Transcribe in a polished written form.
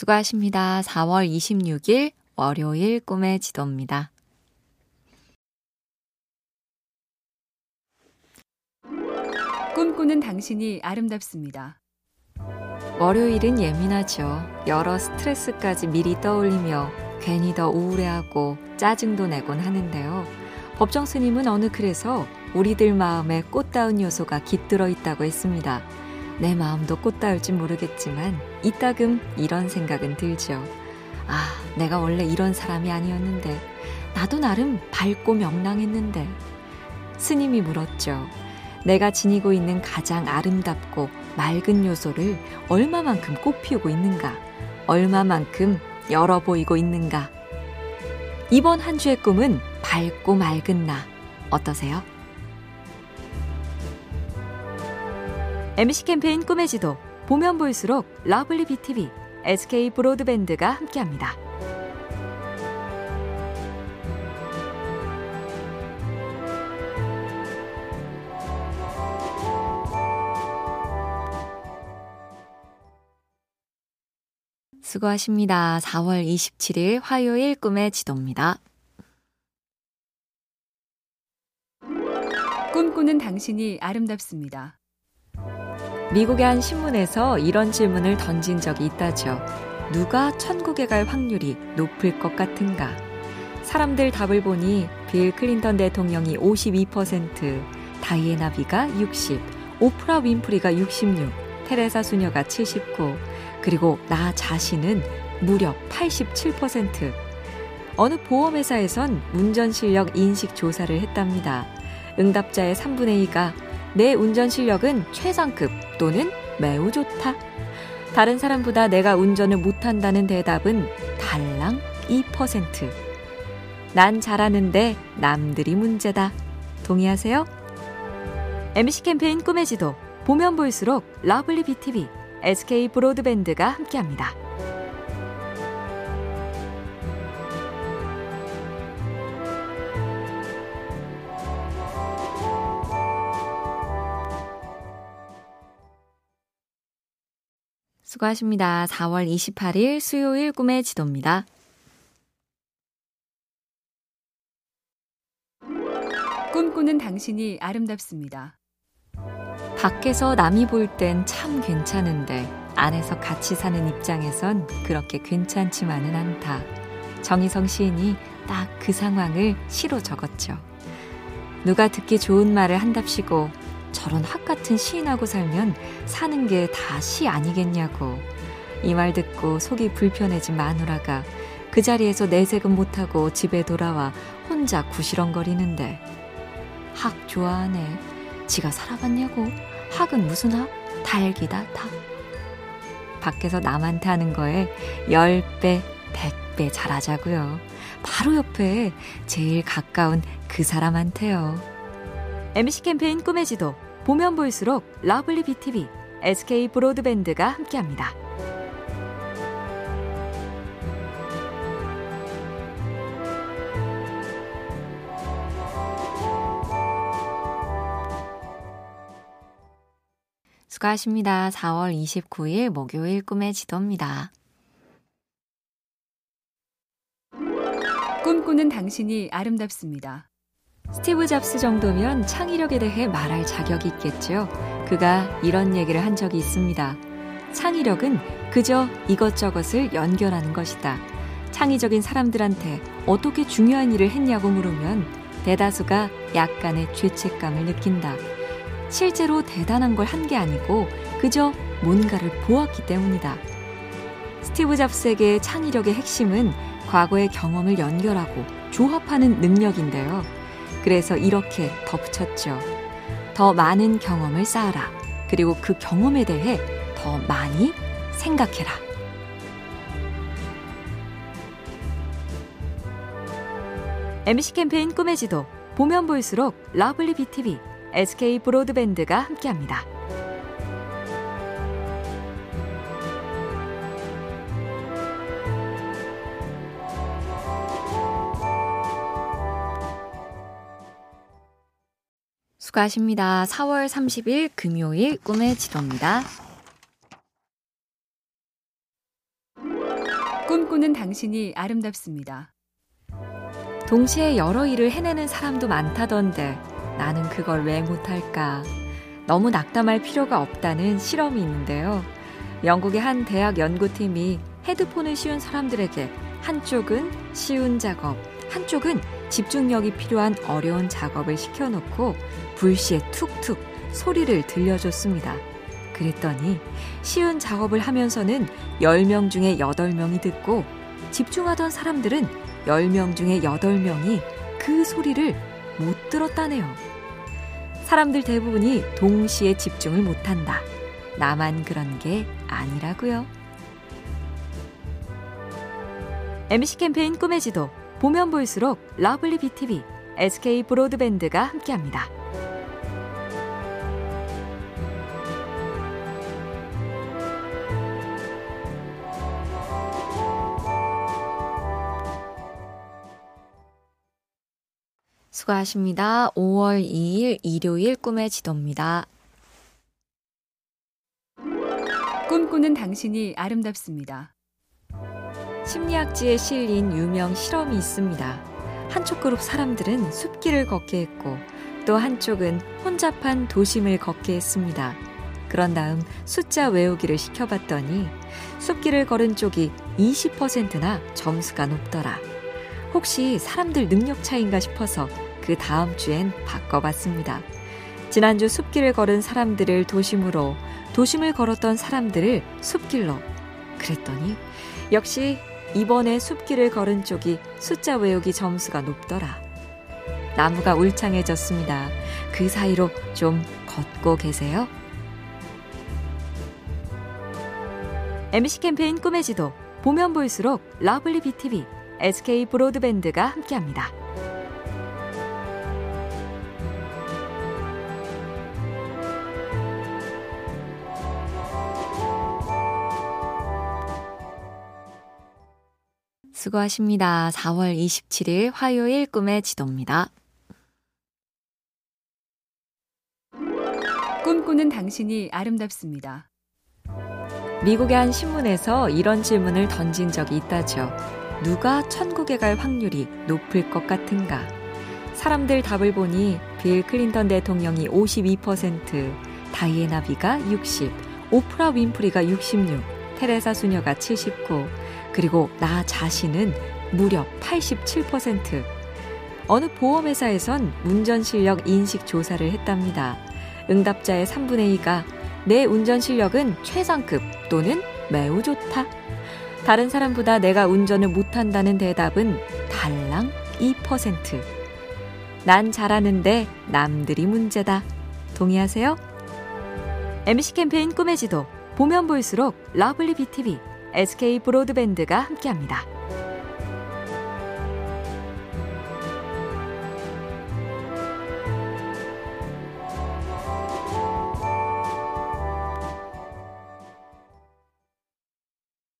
수고하십니다. 4월 26일 월요일 꿈의 지도입니다. 꿈꾸는 당신이 아름답습니다. 월요일은 예민하죠. 여러 스트레스까지 미리 떠올리며 괜히 더 우울해하고 짜증도 내곤 하는데요. 법정 스님은 어느 글에서 우리들 마음에 꽃다운 요소가 깃들어 있다고 했습니다. 내 마음도 꽃다울진 모르겠지만 이따금 이런 생각은 들죠. 아, 내가 원래 이런 사람이 아니었는데, 나도 나름 밝고 명랑했는데. 스님이 물었죠. 내가 지니고 있는 가장 아름답고 맑은 요소를 얼마만큼 꽃피우고 있는가? 얼마만큼 열어 보이고 있는가? 이번 한 주의 꿈은 밝고 맑은 나. 어떠세요? MC 캠페인 꿈의 지도, 보면 볼수록 러블리 BTV, SK 브로드밴드가 함께합니다. 수고하십니다. 4월 27일 화요일 꿈의 지도입니다. 꿈꾸는 당신이 아름답습니다. 미국의 한 신문에서 이런 질문을 던진 적이 있다죠. 누가 천국에 갈 확률이 높을 것 같은가? 사람들 답을 보니 빌 클린턴 대통령이 52%, 다이애나 비가 60, 오프라 윈프리가 66, 테레사 수녀가 79, 그리고 나 자신은 무려 87%. 어느 보험회사에선 운전실력 인식 조사를 했답니다. 응답자의 3분의 2가 내 운전실력은 최상급 또는 매우 좋다. 다른 사람보다 내가 운전을 못한다는 대답은 달랑 2%. 난 잘하는데 남들이 문제다. 동의하세요? MC 캠페인 꿈의 지도, 보면 볼수록 러블리 BTV, SK 브로드밴드가 함께합니다. 수고하십니다. 4월 28일 수요일 꿈의 지도입니다. 꿈꾸는 당신이 아름답습니다. 밖에서 남이 볼 땐 참 괜찮은데 안에서 같이 사는 입장에선 그렇게 괜찮지만은 않다. 정희성 시인이 딱 그 상황을 시로 적었죠. 누가 듣기 좋은 말을 한답시고 저런 학 같은 시인하고 살면 사는 게 다 시 아니겠냐고. 이 말 듣고 속이 불편해진 마누라가 그 자리에서 내색은 못하고 집에 돌아와 혼자 구시렁거리는데, 학 좋아하네. 지가 살아봤냐고. 학은 무슨 학? 닭이다 닭. 밖에서 남한테 하는 거에 10배, 100배 잘하자고요. 바로 옆에 제일 가까운 그 사람한테요. MC 캠페인 꿈의 지도, 보면 볼수록 러블리 BTV, SK 브로드밴드가 함께합니다. 수고하십니다. 4월 29일 목요일 꿈의 지도입니다. 꿈꾸는 당신이 아름답습니다. 스티브 잡스 정도면 창의력에 대해 말할 자격이 있겠죠. 그가 이런 얘기를 한 적이 있습니다. 창의력은 그저 이것저것을 연결하는 것이다. 창의적인 사람들한테 어떻게 중요한 일을 했냐고 물으면 대다수가 약간의 죄책감을 느낀다. 실제로 대단한 걸 한 게 아니고 그저 뭔가를 보았기 때문이다. 스티브 잡스에게 창의력의 핵심은 과거의 경험을 연결하고 조합하는 능력인데요. 그래서 이렇게 덧붙였죠. 더 많은 경험을 쌓아라. 그리고 그 경험에 대해 더 많이 생각해라. MC 캠페인 꿈의 지도, 보면 볼수록 러블리 BTV, SK 브로드밴드가 함께합니다. 수고하십니다. 4월 30일 금요일 꿈의 지도입니다. 꿈꾸는 당신이 아름답습니다. 동시에 여러 일을 해내는 사람도 많다던데 나는 그걸 왜 못할까? 너무 낙담할 필요가 없다는 실험이 있는데요. 영국의 한 대학 연구팀이 헤드폰을 씌운 사람들에게 한쪽은 쉬운 작업, 한쪽은 집중력이 필요한 어려운 작업을 시켜놓고 불시에 툭툭 소리를 들려줬습니다. 그랬더니 쉬운 작업을 하면서는 10명 중에 8명이 듣고 집중하던 사람들은 10명 중에 8명이 그 소리를 못 들었다네요. 사람들 대부분이 동시에 집중을 못한다. 나만 그런 게 아니라고요. MC 캠페인 꿈의 지도, 보면 볼수록 러블리 BTV, SK 브로드밴드가 함께합니다. 수고하십니다. 5월 2일 일요일 꿈의 지도입니다. 꿈꾸는 당신이 아름답습니다. 심리학지에 실린 유명 실험이 있습니다. 한쪽 그룹 사람들은 숲길을 걷게 했고 또 한쪽은 혼잡한 도심을 걷게 했습니다. 그런 다음 숫자 외우기를 시켜봤더니 숲길을 걸은 쪽이 20%나 점수가 높더라. 혹시 사람들 능력 차이인가 싶어서 그 다음 주엔 바꿔봤습니다. 지난주 숲길을 걸은 사람들을 도심으로, 도심을 걸었던 사람들을 숲길로. 그랬더니 역시 이번에 숲길을 걸은 쪽이 숫자 외우기 점수가 높더라. 나무가 울창해졌습니다. 그 사이로 좀 걷고 계세요. MC 캠페인 꿈의 지도, 보면 볼수록 러블리 BTV, SK 브로드밴드가 함께합니다. 수고하십니다. 4월 27일 화요일 꿈의 지도입니다. 꿈꾸는 당신이 아름답습니다. 미국의 한 신문에서 이런 질문을 던진 적이 있다죠. 누가 천국에 갈 확률이 높을 것 같은가? 사람들 답을 보니 빌 클린턴 대통령이 52%, 다이애나 비가 60, 오프라 윈프리가 66, 테레사 수녀가 79, 그리고 나 자신은 무려 87%. 어느 보험회사에선 운전실력 인식 조사를 했답니다. 응답자의 3분의 2가 내 운전실력은 최상급 또는 매우 좋다. 다른 사람보다 내가 운전을 못한다는 대답은 달랑 2%. 난 잘하는데 남들이 문제다. 동의하세요? MC 캠페인 꿈의 지도, 보면 볼수록 러블리 BTV, SK 브로드밴드가 함께합니다.